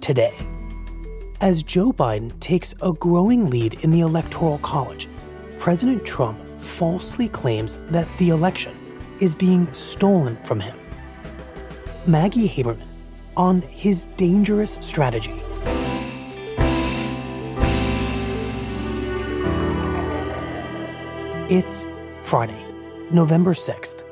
Today, as Joe Biden takes a growing lead in the Electoral College, President Trump falsely claims that the election is being stolen from him. Maggie Haberman on his dangerous strategy. It's Friday, November 6th.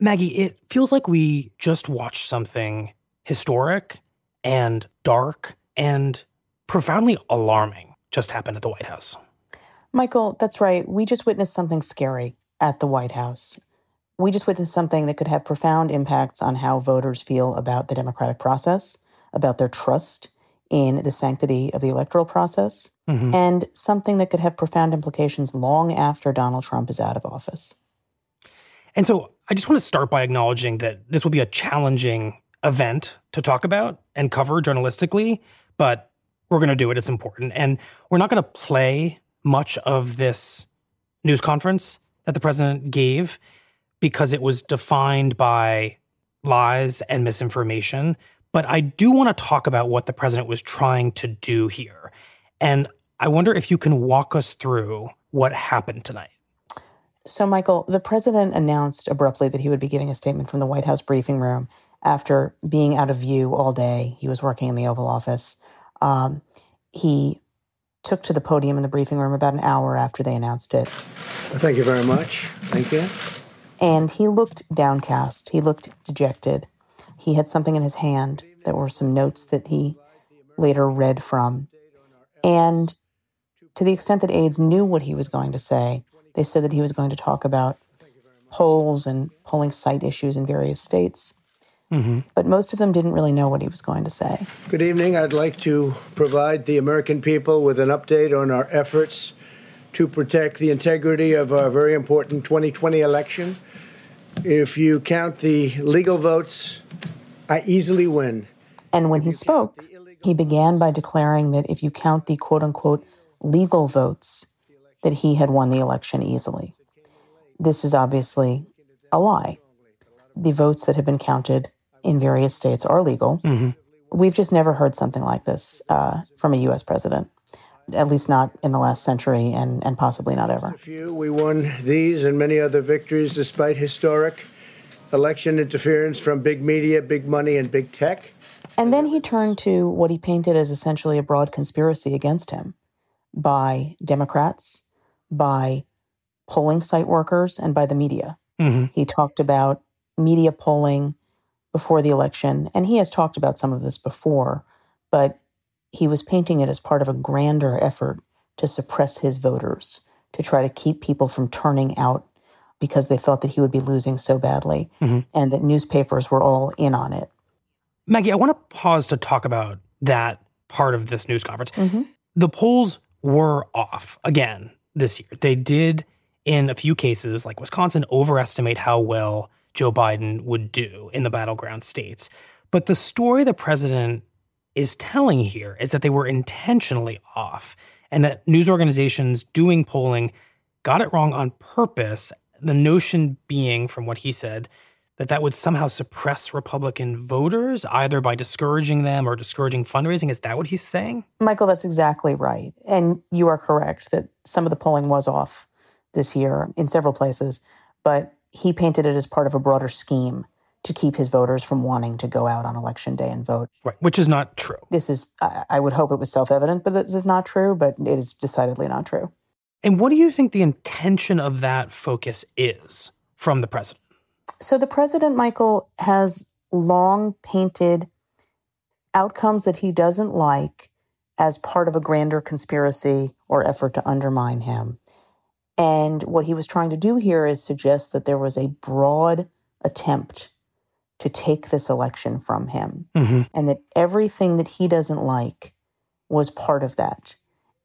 Maggie, it feels like we just watched something historic and dark and profoundly alarming just happen at the White House. Michael, that's right. We just witnessed something scary at the White House. We just witnessed something that could have profound impacts on how voters feel about the democratic process, about their trust in the sanctity of the electoral process, and something that could have profound implications long after Donald Trump is out of office. And so I just want to start by acknowledging that this will be a challenging event to talk about and cover journalistically, but we're going to do it. It's important. And we're not going to play much of this news conference that the president gave because it was defined by lies and misinformation. But I do want to talk about what the president was trying to do here. And I wonder if you can walk us through what happened tonight. So, Michael, the president announced abruptly that he would be giving a statement from the White House briefing room after being out of view all day. He was working in the Oval Office. He took to the podium in the briefing room about an hour after they announced it. Thank you very much. Thank you. And he looked downcast. He looked dejected. He had something in his hand that were some notes that he later read from. And to the extent that aides knew what he was going to say, they said that he was going to talk about polls and polling site issues in various states. But most of them didn't really know what he was going to say. Good evening. I'd like to provide the American people with an update on our efforts to protect the integrity of our very important 2020 election. If you count the legal votes, I easily win. And when he spoke, he began by declaring that if you count the quote-unquote legal votes, that he had won the election easily. This is obviously a lie. The votes that have been counted in various states are legal. We've just never heard something like this from a U.S. president, at least not in the last century and possibly not ever. We won these and many other victories despite historic election interference from big media, big money, and big tech. And then he turned to what he painted as essentially a broad conspiracy against him by Democrats, by polling site workers, and by the media. He talked about media polling before the election, and he has talked about some of this before, but he was painting it as part of a grander effort to suppress his voters, to try to keep people from turning out because they thought that he would be losing so badly, and that newspapers were all in on it. Maggie, I want to pause to talk about that part of this news conference. The polls were off again this year. They did, in a few cases, like Wisconsin, overestimate how well Joe Biden would do in the battleground states. But the story the president is telling here is that they were intentionally off and that news organizations doing polling got it wrong on purpose, the notion being, from what he said, that would somehow suppress Republican voters, either by discouraging them or discouraging fundraising? Is that what he's saying? Michael, that's exactly right. And you are correct that some of the polling was off this year in several places, but he painted it as part of a broader scheme to keep his voters from wanting to go out on Election Day and vote. Right, which is not true. This is, I would hope it was self-evident, but this is not true, but it is decidedly not true. And what do you think the intention of that focus is from the president? So the president, Michael, has long painted outcomes that he doesn't like as part of a grander conspiracy or effort to undermine him. And what he was trying to do here is suggest that there was a broad attempt to take this election from him, and that everything that he doesn't like was part of that.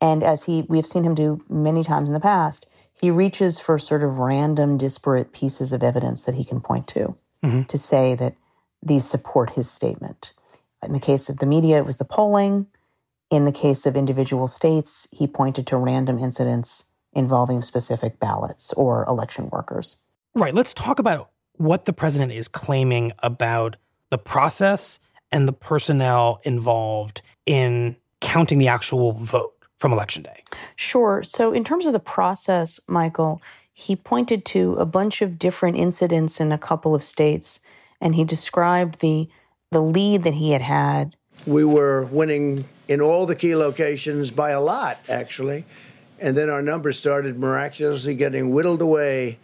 And as we have seen him do many times in the past, he reaches for sort of random, disparate pieces of evidence that he can point to say that these support his statement. In the case of the media, it was the polling. In the case of individual states, he pointed to random incidents involving specific ballots or election workers. Right. Let's talk about what the president is claiming about the process and the personnel involved in counting the actual vote from Election Day. Sure. So in terms of the process, Michael, he pointed to a bunch of different incidents in a couple of states, and he described the lead that he had. We were winning in all the key locations by a lot, actually, and then our numbers started miraculously getting whittled away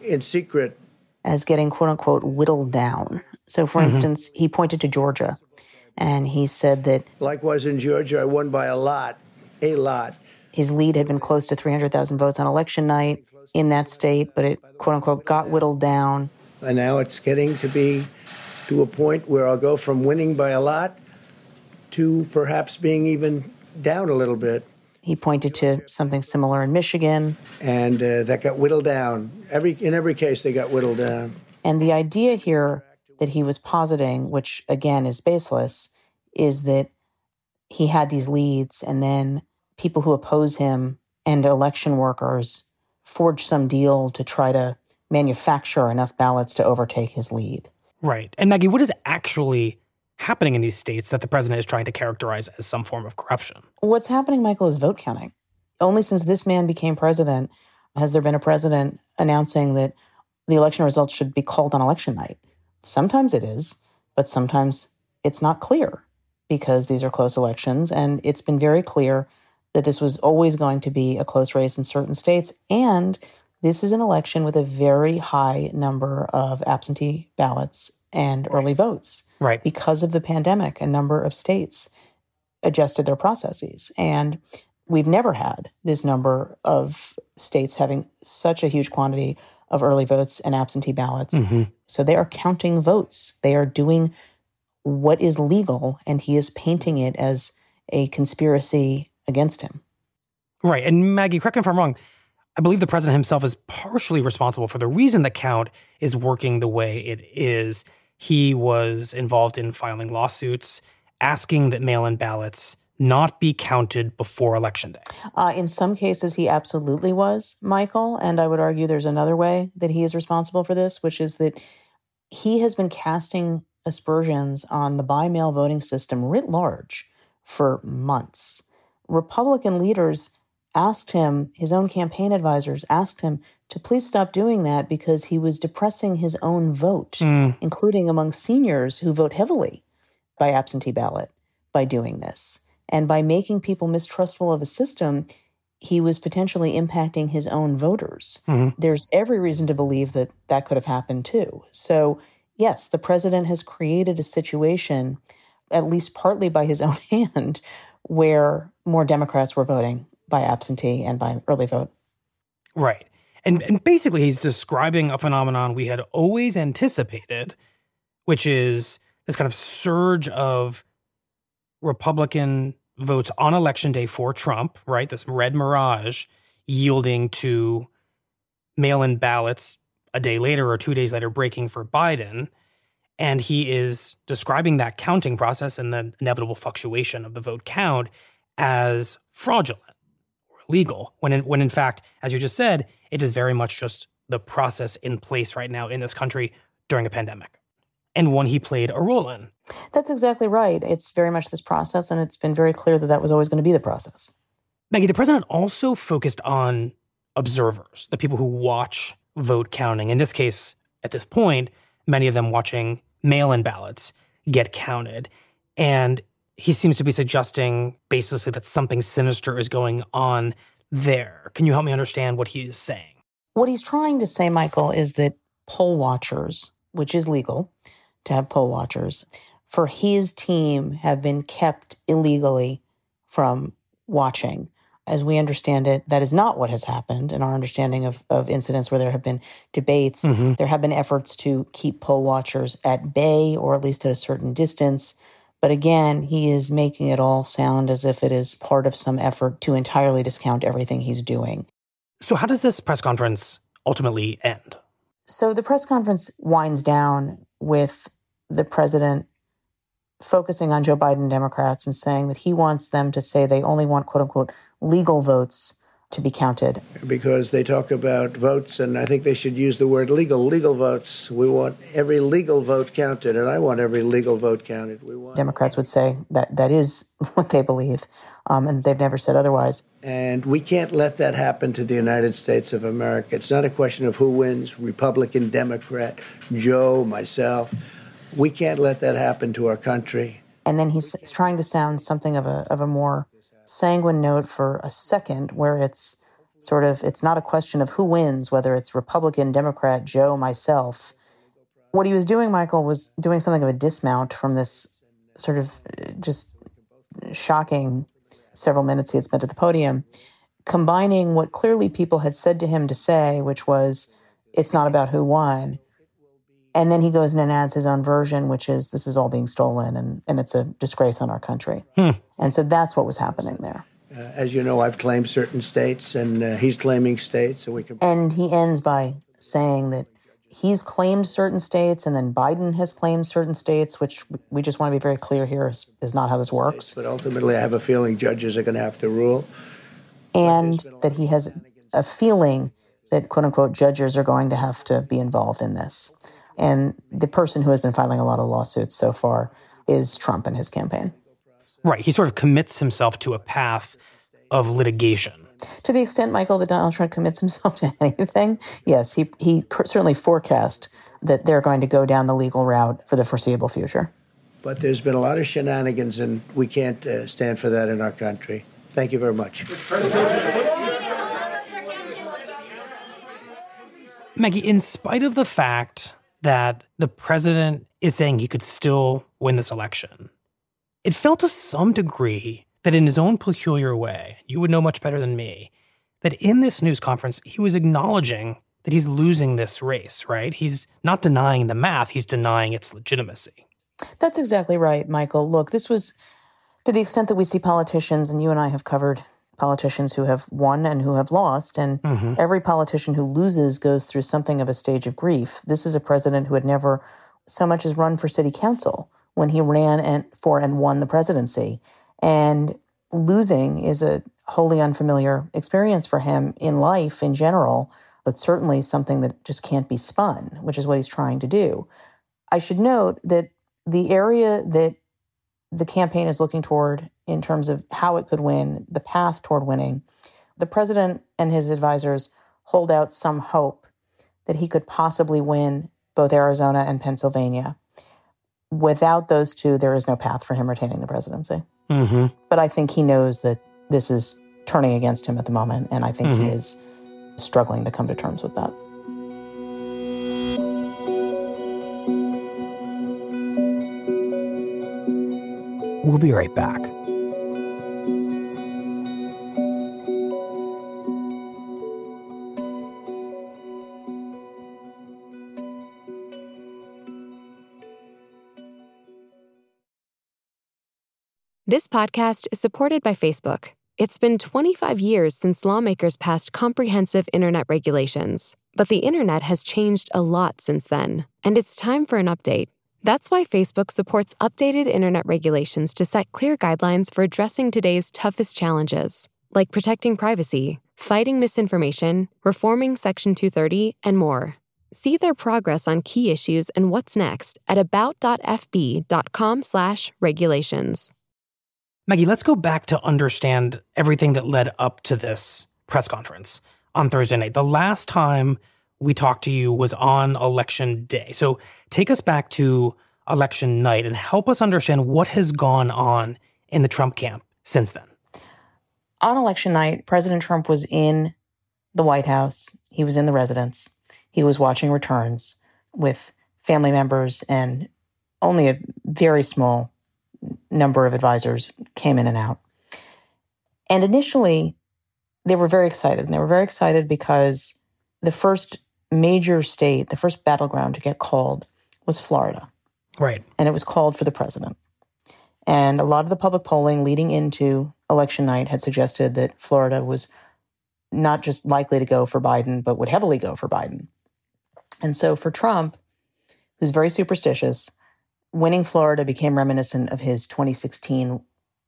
in secret. As getting, quote-unquote, whittled down. So, for instance, he pointed to Georgia, and he said that... Likewise, in Georgia, I won by a lot. A lot. His lead had been close to 300,000 votes on election night in that state, but it, quote unquote, got whittled down. And now it's getting to be to a point where I'll go from winning by a lot to perhaps being even down a little bit. He pointed to something similar in Michigan. And that got whittled down. In every case, they got whittled down. And the idea here that he was positing, which again is baseless, is that he had these leads and then people who oppose him and election workers forged some deal to try to manufacture enough ballots to overtake his lead. Right. And Maggie, what is actually happening in these states that the president is trying to characterize as some form of corruption? What's happening, Michael, is vote counting. Only since this man became president has there been a president announcing that the election results should be called on election night. Sometimes it is, but sometimes it's not clear because these are close elections. And it's been very clear that this was always going to be a close race in certain states. And this is an election with a very high number of absentee ballots and early votes. Right. Because of the pandemic, a number of states adjusted their processes. And we've never had this number of states having such a huge quantity of early votes and absentee ballots. So they are counting votes. They are doing what is legal, and he is painting it as a conspiracy against him. Right. And Maggie, correct me if I'm wrong, I believe the president himself is partially responsible for the reason the count is working the way it is. He was involved in filing lawsuits asking that mail-in ballots not be counted before Election Day. In some cases, he absolutely was, Michael, and I would argue there's another way that he is responsible for this, which is that he has been casting aspersions on the by-mail voting system writ large for months. Republican leaders asked him, his own campaign advisors asked him to please stop doing that because he was depressing his own vote, including among seniors who vote heavily by absentee ballot by doing this. And by making people mistrustful of a system, he was potentially impacting his own voters. There's every reason to believe that that could have happened too. So yes, the president has created a situation, at least partly by his own hand, where more Democrats were voting by absentee and by early vote. Right. And basically he's describing a phenomenon we had always anticipated, which is this kind of surge of Republican votes on Election Day for Trump, right? This red mirage yielding to mail-in ballots a day later or 2 days later breaking for Biden. And he is describing that counting process and the inevitable fluctuation of the vote count as fraudulent or illegal, when in fact, as you just said, it is very much just the process in place right now in this country during a pandemic, and one he played a role in. That's exactly right. It's very much this process, and it's been very clear that that was always going to be the process. Maggie, the president also focused on observers, the people who watch vote counting. In this case, at this point, many of them watching mail-in ballots get counted. And he seems to be suggesting basically that something sinister is going on there. Can you help me understand what he is saying? What he's trying to say, Michael, is that poll watchers, which is legal to have poll watchers, for his team have been kept illegally from watching. As we understand it, that is not what has happened in our understanding of incidents where there have been debates. Mm-hmm. There have been efforts to keep poll watchers at bay, or at least at a certain distance. But again, he is making it all sound as if it is part of some effort to entirely discount everything he's doing. So how does this press conference ultimately end? So the press conference winds down with the president focusing on Joe Biden Democrats and saying that he wants them to say they only want, quote unquote, legal votes to be counted. Because they talk about votes, and I think they should use the word legal votes. We want every legal vote counted, and I want every legal vote counted. We want Democrats would say that that is what they believe, and they've never said otherwise. And we can't let that happen to the United States of America. It's not a question of who wins, Republican, Democrat, Joe, myself. We can't let that happen to our country. And then he's trying to sound something of a more sanguine note for a second, where it's sort of, it's not a question of who wins, whether it's Republican, Democrat, Joe, myself. What he was doing, Michael, was doing something of a dismount from this sort of just shocking several minutes he had spent at the podium, combining what clearly people had said to him to say, which was, it's not about who won. And then he goes in and adds his own version, which is, this is all being stolen, and it's a disgrace on our country. And so that's what was happening there. As you know, I've claimed certain states, and he's claiming states. So we can. And he ends by saying that he's claimed certain states, and then Biden has claimed certain states, which we just want to be very clear here is not how this works. But ultimately, I have a feeling judges are going to have to rule. And that he has a feeling that, quote unquote, judges are going to have to be involved in this. And the person who has been filing a lot of lawsuits so far is Trump and his campaign. Right. He sort of commits himself to a path of litigation. To the extent, Michael, that Donald Trump commits himself to anything, yes, he certainly forecast that they're going to go down the legal route for the foreseeable future. But there's been a lot of shenanigans, and we can't stand for that in our country. Thank you very much. Maggie, in spite of the fact that the president is saying he could still win this election, it felt to some degree that in his own peculiar way, you would know much better than me, that in this news conference, he was acknowledging that he's losing this race, right? He's not denying the math, he's denying its legitimacy. That's exactly right, Michael. Look, this was, to the extent that we see politicians, and you and I have covered politicians who have won and who have lost, and every politician who loses goes through something of a stage of grief. This is a president who had never so much as run for city council when he ran and won the presidency. And losing is a wholly unfamiliar experience for him in life in general, but certainly something that just can't be spun, which is what he's trying to do. I should note that the area that the campaign is looking toward in terms of how it could win, the path toward winning, the president and his advisors hold out some hope that he could possibly win both Arizona and Pennsylvania. Without those two, there is no path for him retaining the presidency. But I think he knows that this is turning against him at the moment, and I think he is struggling to come to terms with that. We'll be right back. This podcast is supported by Facebook. It's been 25 years since lawmakers passed comprehensive internet regulations, but the internet has changed a lot since then, and it's time for an update. That's why Facebook supports updated internet regulations to set clear guidelines for addressing today's toughest challenges, like protecting privacy, fighting misinformation, reforming Section 230, and more. See their progress on key issues and what's next at about.fb.com/regulations. Maggie, let's go back to understand everything that led up to this press conference on Thursday night. The last time we talked to you was on election day. So take us back to election night and help us understand what has gone on in the Trump camp since then. On election night, President Trump was in the White House. He was in the residence. He was watching returns with family members, and only a very small number of advisors came in and out. And initially, they were very excited. And they were very excited because the first major state, the first battleground to get called was Florida. Right. And it was called for the president. And a lot of the public polling leading into election night had suggested that Florida was not just likely to go for Biden, but would heavily go for Biden. And so for Trump, who's very superstitious, winning Florida became reminiscent of his 2016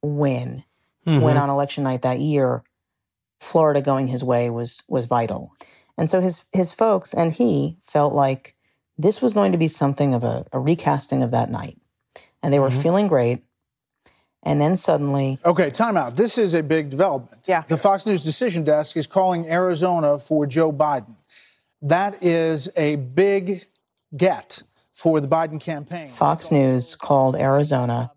win, when on election night that year, Florida going his way was vital. And so his folks and he felt like this was going to be something of a recasting of that night. And they were feeling great. And then suddenly... Okay, time out. This is a big development. Yeah. The Fox News decision desk is calling Arizona for Joe Biden. That is a big get for the Biden campaign. Fox News called Arizona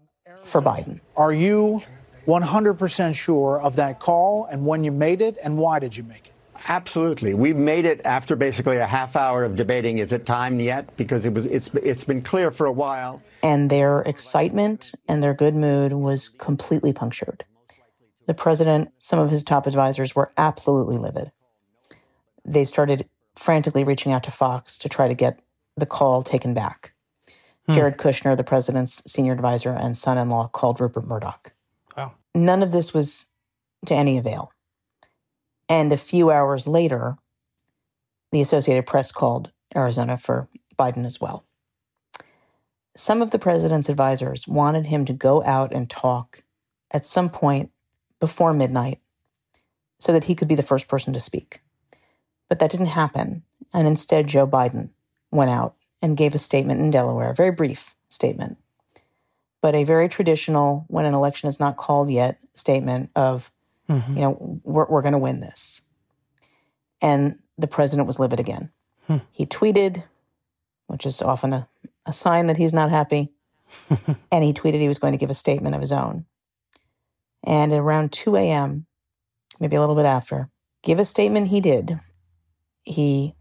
for Biden. Are you 100% sure of that call and when you made it and why did you make it? Absolutely. We made it after basically a half hour of debating, is it time yet? Because it's been clear for a while. And their excitement and their good mood was completely punctured. The president, some of his top advisors were absolutely livid. They started frantically reaching out to Fox to try to get the call taken back. Jared Kushner, the president's senior advisor and son-in-law, called Rupert Murdoch. Wow. None of this was to any avail. And a few hours later, the Associated Press called Arizona for Biden as well. Some of the president's advisors wanted him to go out and talk at some point before midnight so that he could be the first person to speak. But that didn't happen. And instead, Joe Biden went out and gave a statement in Delaware, a very brief statement, but a very traditional, when an election is not called yet, statement of, you know, we're going to win this. And the president was livid again. He tweeted, which is often a sign that he's not happy. And he tweeted he was going to give a statement of his own. And around 2 a.m., maybe a little bit after, give a statement he did. He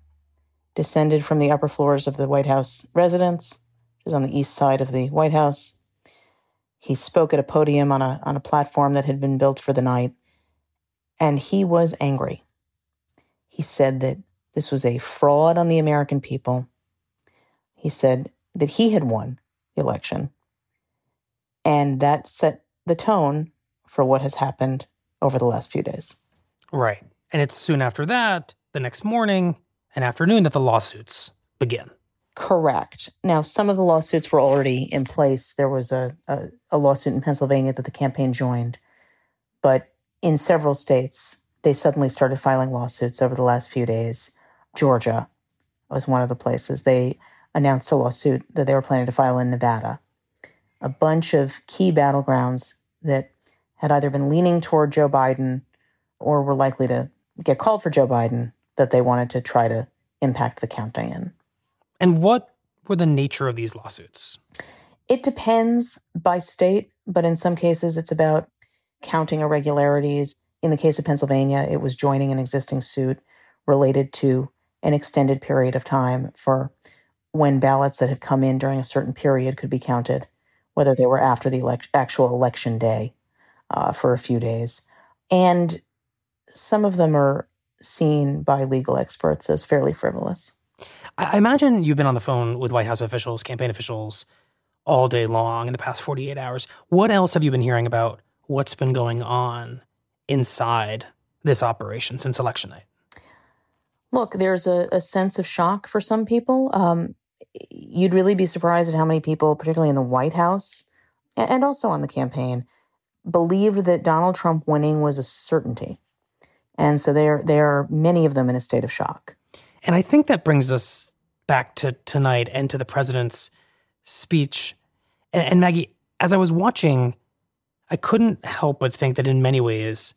descended from the upper floors of the White House residence, which is on the east side of the White House. He spoke at a podium on a platform that had been built for the night. And he was angry. He said that this was a fraud on the American people. He said that he had won the election. And that set the tone for what has happened over the last few days. Right. And it's soon after that, the next morning and afternoon, that the lawsuits begin. Correct. Now, some of the lawsuits were already in place. There was a lawsuit in Pennsylvania that the campaign joined. But in several states, they suddenly started filing lawsuits over the last few days. Georgia was one of the places. They announced a lawsuit that they were planning to file in Nevada. A bunch of key battlegrounds that had either been leaning toward Joe Biden or were likely to get called for Joe Biden that they wanted to try to impact the counting in. And what were the nature of these lawsuits? It depends by state, but in some cases it's about counting irregularities. In the case of Pennsylvania, it was joining an existing suit related to an extended period of time for when ballots that had come in during a certain period could be counted, whether they were after the actual election day for a few days. And some of them are seen by legal experts as fairly frivolous. I imagine you've been on the phone with White House officials, campaign officials, all day long in the past 48 hours. What else have you been hearing about what's been going on inside this operation since election night? Look, there's a sense of shock for some people. You'd really be surprised at how many people, particularly in the White House and also on the campaign, believed that Donald Trump winning was a certainty. And so there are many of them in a state of shock. And I think that brings us back to tonight and to the president's speech. And Maggie, as I was watching, I couldn't help but think that in many ways,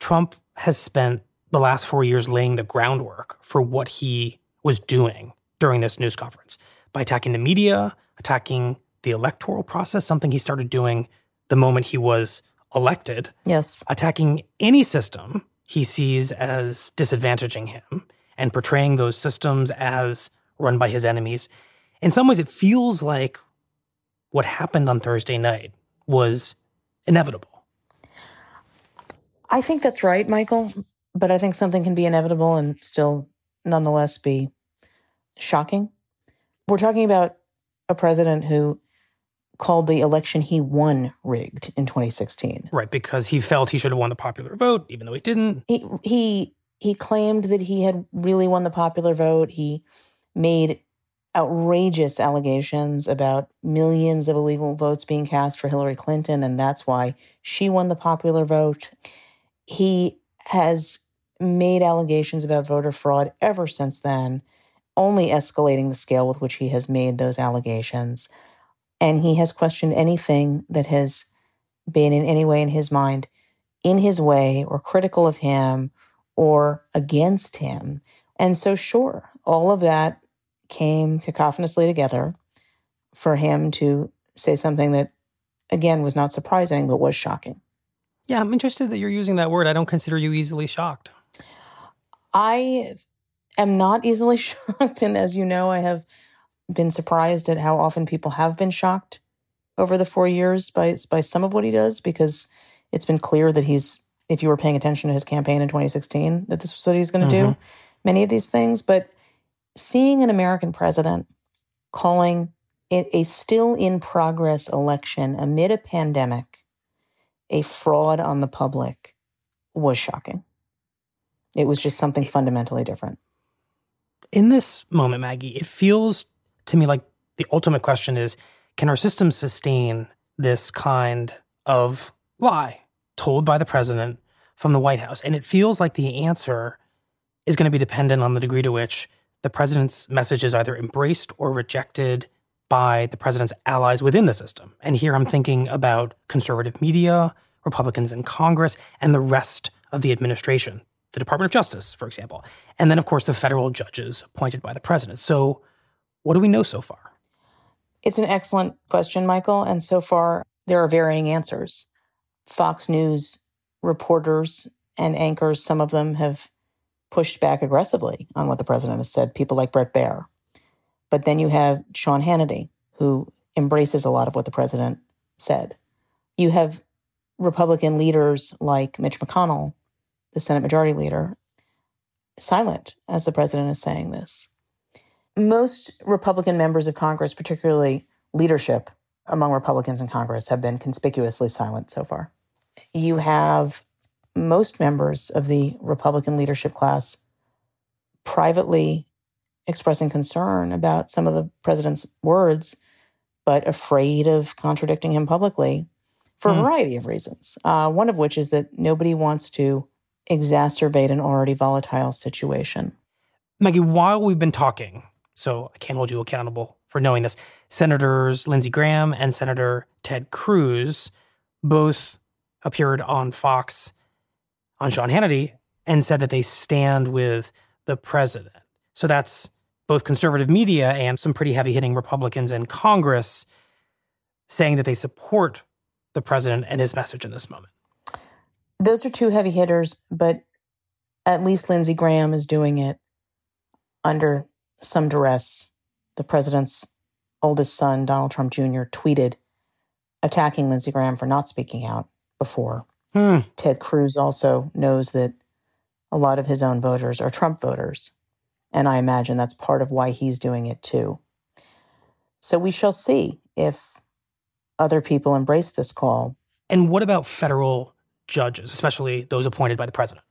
Trump has spent the last 4 years laying the groundwork for what he was doing during this news conference by attacking the media, attacking the electoral process, something he started doing the moment he was elected. Yes. Attacking any system he sees as disadvantaging him and portraying those systems as run by his enemies. In some ways, it feels like what happened on Thursday night was inevitable. I think that's right, Michael, but I think something can be inevitable and still nonetheless be shocking. We're talking about a president who called the election he won rigged in 2016. Right, because he felt he should have won the popular vote, even though he didn't. He claimed that he had really won the popular vote. He made outrageous allegations about millions of illegal votes being cast for Hillary Clinton, and that's why she won the popular vote. He has made allegations about voter fraud ever since then, only escalating the scale with which he has made those allegations. And he has questioned anything that has been in any way in his mind, in his way, or critical of him, or against him. And so, sure, all of that came cacophonously together for him to say something that, again, was not surprising, but was shocking. Yeah, I'm interested that you're using that word. I don't consider you easily shocked. I am not easily shocked. And as you know, I have been surprised at how often people have been shocked over the 4 years by some of what he does, because it's been clear that he's, if you were paying attention to his campaign in 2016, that this was what he's going to do, many of these things. But seeing an American president calling it a still-in-progress election amid a pandemic a fraud on the public was shocking. It was just something fundamentally different. In this moment, Maggie, it feels to me like the ultimate question is, can our system sustain this kind of lie told by the president from the White House? And it feels like the answer is going to be dependent on the degree to which the president's message is either embraced or rejected by the president's allies within the system. And here I'm thinking about conservative media, Republicans in Congress, and the rest of the administration, the Department of Justice, for example. And then, of course, the federal judges appointed by the president. So what do we know so far? It's an excellent question, Michael. And so far, there are varying answers. Fox News reporters and anchors, some of them have pushed back aggressively on what the president has said, people like Bret Baier. But then you have Sean Hannity, who embraces a lot of what the president said. You have Republican leaders like Mitch McConnell, the Senate Majority Leader, silent as the president is saying this. Most Republican members of Congress, particularly leadership among Republicans in Congress, have been conspicuously silent so far. You have most members of the Republican leadership class privately expressing concern about some of the president's words, but afraid of contradicting him publicly for a variety of reasons. One of which is that nobody wants to exacerbate an already volatile situation. Maggie, while we've been talking, so I can't hold you accountable for knowing this, Senators Lindsey Graham and Senator Ted Cruz both appeared on Fox on Sean Hannity and said that they stand with the president. So that's both conservative media and some pretty heavy-hitting Republicans in Congress saying that they support the president and his message in this moment. Those are two heavy hitters, but at least Lindsey Graham is doing it under some duress. The president's oldest son, Donald Trump Jr., tweeted attacking Lindsey Graham for not speaking out before. Ted Cruz also knows that a lot of his own voters are Trump voters, and I imagine that's part of why he's doing it too. So we shall see if other people embrace this call. And what about federal judges, especially those appointed by the president?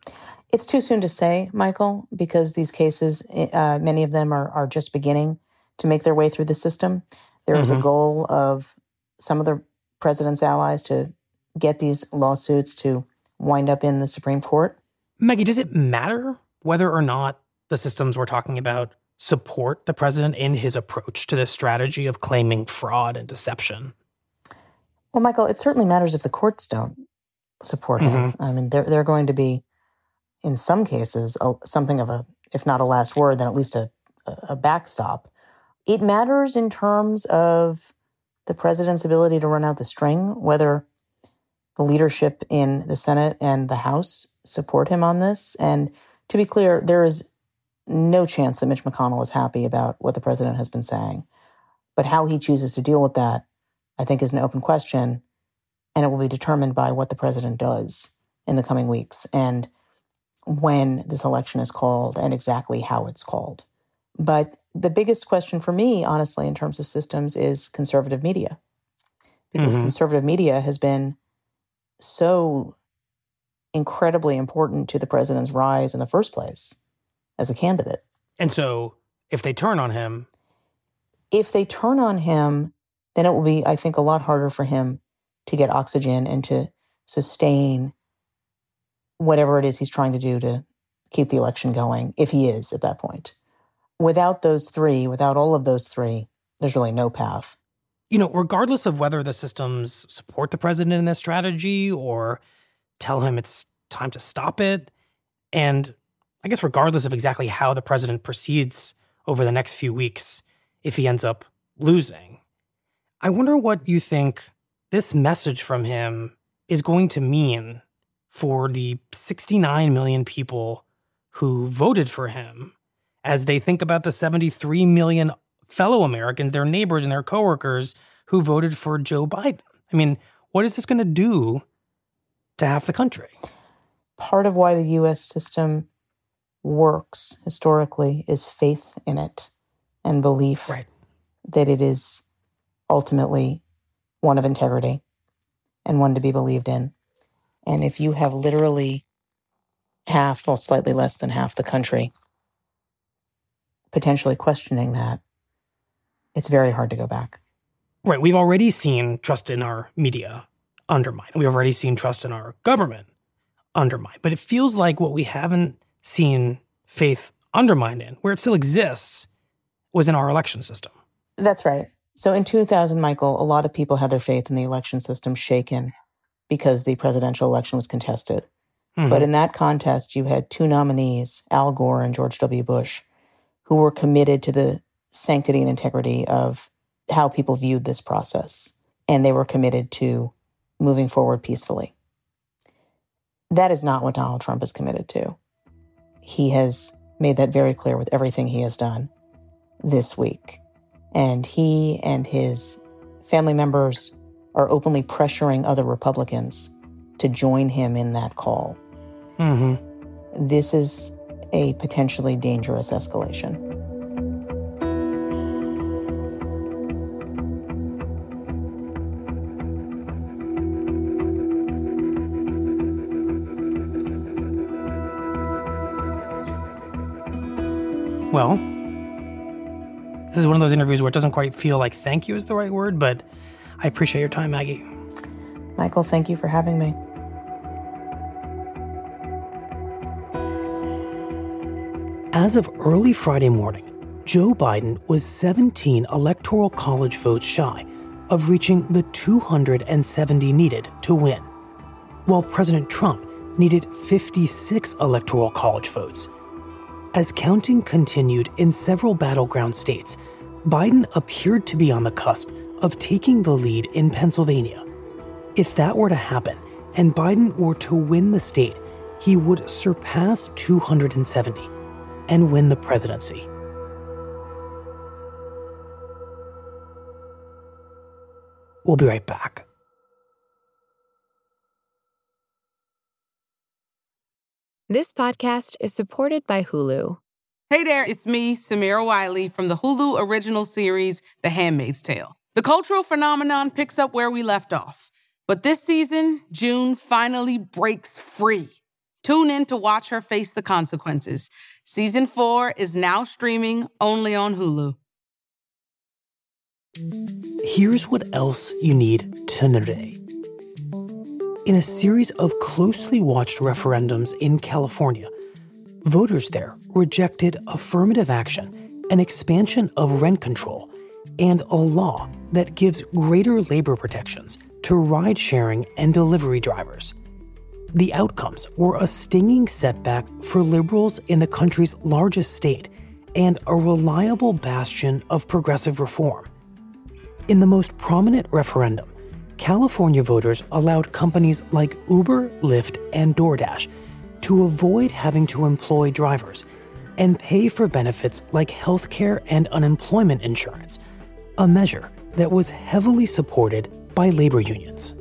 It's too soon to say, Michael, because these cases, many of them are just beginning to make their way through the system. There is a goal of some of the president's allies to get these lawsuits to wind up in the Supreme Court. Maggie, does it matter whether or not the systems we're talking about support the president in his approach to this strategy of claiming fraud and deception? Well, Michael, it certainly matters if the courts don't support him. I mean, they're going to be, in some cases, something of a, if not a last word, then at least a backstop. It matters in terms of the president's ability to run out the string, whether the leadership in the Senate and the House support him on this. And to be clear, there is no chance that Mitch McConnell is happy about what the president has been saying. But how he chooses to deal with that, I think, is an open question. And it will be determined by what the president does in the coming weeks and when this election is called and exactly how it's called. But the biggest question for me, honestly, in terms of systems is conservative media. Because conservative media has been so incredibly important to the president's rise in the first place as a candidate. And so if they turn on him... If they turn on him, then it will be, I think, a lot harder for him to get oxygen and to sustain whatever it is he's trying to do to keep the election going, if he is at that point. Without those three, without all of those three, there's really no path. You know, regardless of whether the systems support the president in this strategy or tell him it's time to stop it, and I guess regardless of exactly how the president proceeds over the next few weeks, if he ends up losing, I wonder what you think this message from him is going to mean for the 69 million people who voted for him as they think about the 73 million fellow Americans, their neighbors and their coworkers who voted for Joe Biden. I mean, what is this going to do to half the country? Part of why the U.S. system works historically is faith in it and belief that it is ultimately one of integrity and one to be believed in. And if you have literally half, well, slightly less than half the country potentially questioning that, it's very hard to go back. Right. We've already seen trust in our media undermined. We've already seen trust in our government undermined. But it feels like what we haven't seen faith undermined in, where it still exists, was in our election system. That's right. So in 2000, Michael, a lot of people had their faith in the election system shaken because the presidential election was contested. But in that contest, you had two nominees, Al Gore and George W. Bush, who were committed to the sanctity and integrity of how people viewed this process. And they were committed to moving forward peacefully. That is not what Donald Trump is committed to. He has made that very clear with everything he has done this week. And he and his family members are openly pressuring other Republicans to join him in that call. This is a potentially dangerous escalation. Well, this is one of those interviews where it doesn't quite feel like thank you is the right word, but I appreciate your time, Maggie. Michael, thank you for having me. As of early Friday morning, Joe Biden was 17 Electoral College votes shy of reaching the 270 needed to win, while President Trump needed 56 Electoral College votes. As counting continued in several battleground states, Biden appeared to be on the cusp of taking the lead in Pennsylvania. If that were to happen, and Biden were to win the state, he would surpass 270 and win the presidency. We'll be right back. This podcast is supported by Hulu. Hey there, it's me, Samira Wiley, from the Hulu original series, The Handmaid's Tale. The cultural phenomenon picks up where we left off. But this season, June finally breaks free. Tune in to watch her face the consequences. Season 4 is now streaming only on Hulu. Here's what else you need to know today. In a series of closely watched referendums in California, voters there rejected affirmative action an expansion of rent control, and a law that gives greater labor protections to ride-sharing and delivery drivers. The outcomes were a stinging setback for liberals in the country's largest state and a reliable bastion of progressive reform. In the most prominent referendum, California voters allowed companies like Uber, Lyft, and DoorDash to avoid having to employ drivers and pay for benefits like health care and unemployment insurance, a measure that was heavily supported by labor unions.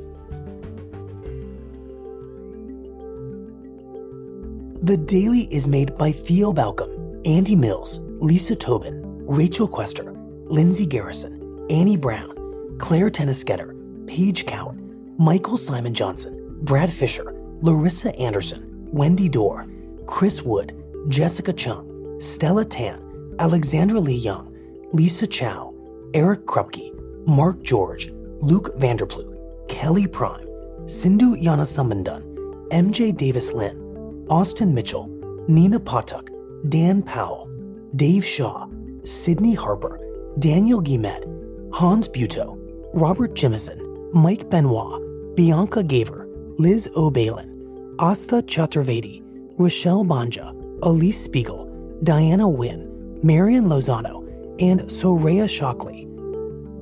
The Daily is made by Theo Balcom, Andy Mills, Lisa Tobin, Rachel Quester, Lindsey Garrison, Annie Brown, Claire Tennisketter, Paige Cowan, Michael Simon Johnson, Brad Fisher, Larissa Anderson, Wendy Dorr, Chris Wood, Jessica Chung, Stella Tan, Alexandra Lee Young, Lisa Chow, Eric Krupke, Mark George, Luke Vanderploot, Kelly Prime, Sindhu Yanasambandan, MJ Davis Lynn, Austin Mitchell, Nina Potuk, Dan Powell, Dave Shaw, Sydney Harper, Daniel Guimet, Hans Butow, Robert Jimison, Mike Benoit, Bianca Gaver, Liz O'Balin, Astha Chaturvedi, Rochelle Banja, Elise Spiegel, Diana Wynn, Marian Lozano, and Soraya Shockley.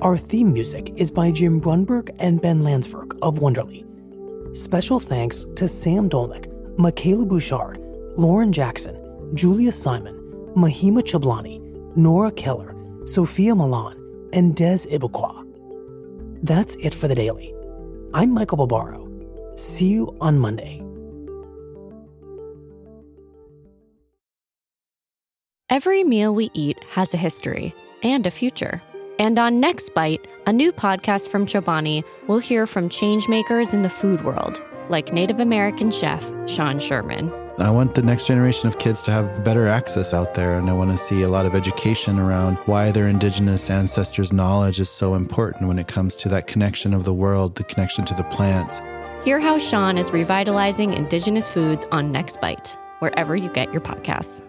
Our theme music is by Jim Brunberg and Ben Landsberg of Wonderly. Special thanks to Sam Dolnick, Michaela Bouchard, Lauren Jackson, Julia Simon, Mahima Chablani, Nora Keller, Sophia Milan, and Des Ibaqua. That's it for The Daily. I'm Michael Barbaro. See you on Monday. Every meal we eat has a history and a future. And on Next Bite, a new podcast from Chobani, we'll hear from changemakers in the food world, like Native American chef Sean Sherman. I want the next generation of kids to have better access out there, and I want to see a lot of education around why their indigenous ancestors' knowledge is so important when it comes to that connection of the world, the connection to the plants. Hear how Sean is revitalizing indigenous foods on Next Bite, wherever you get your podcasts.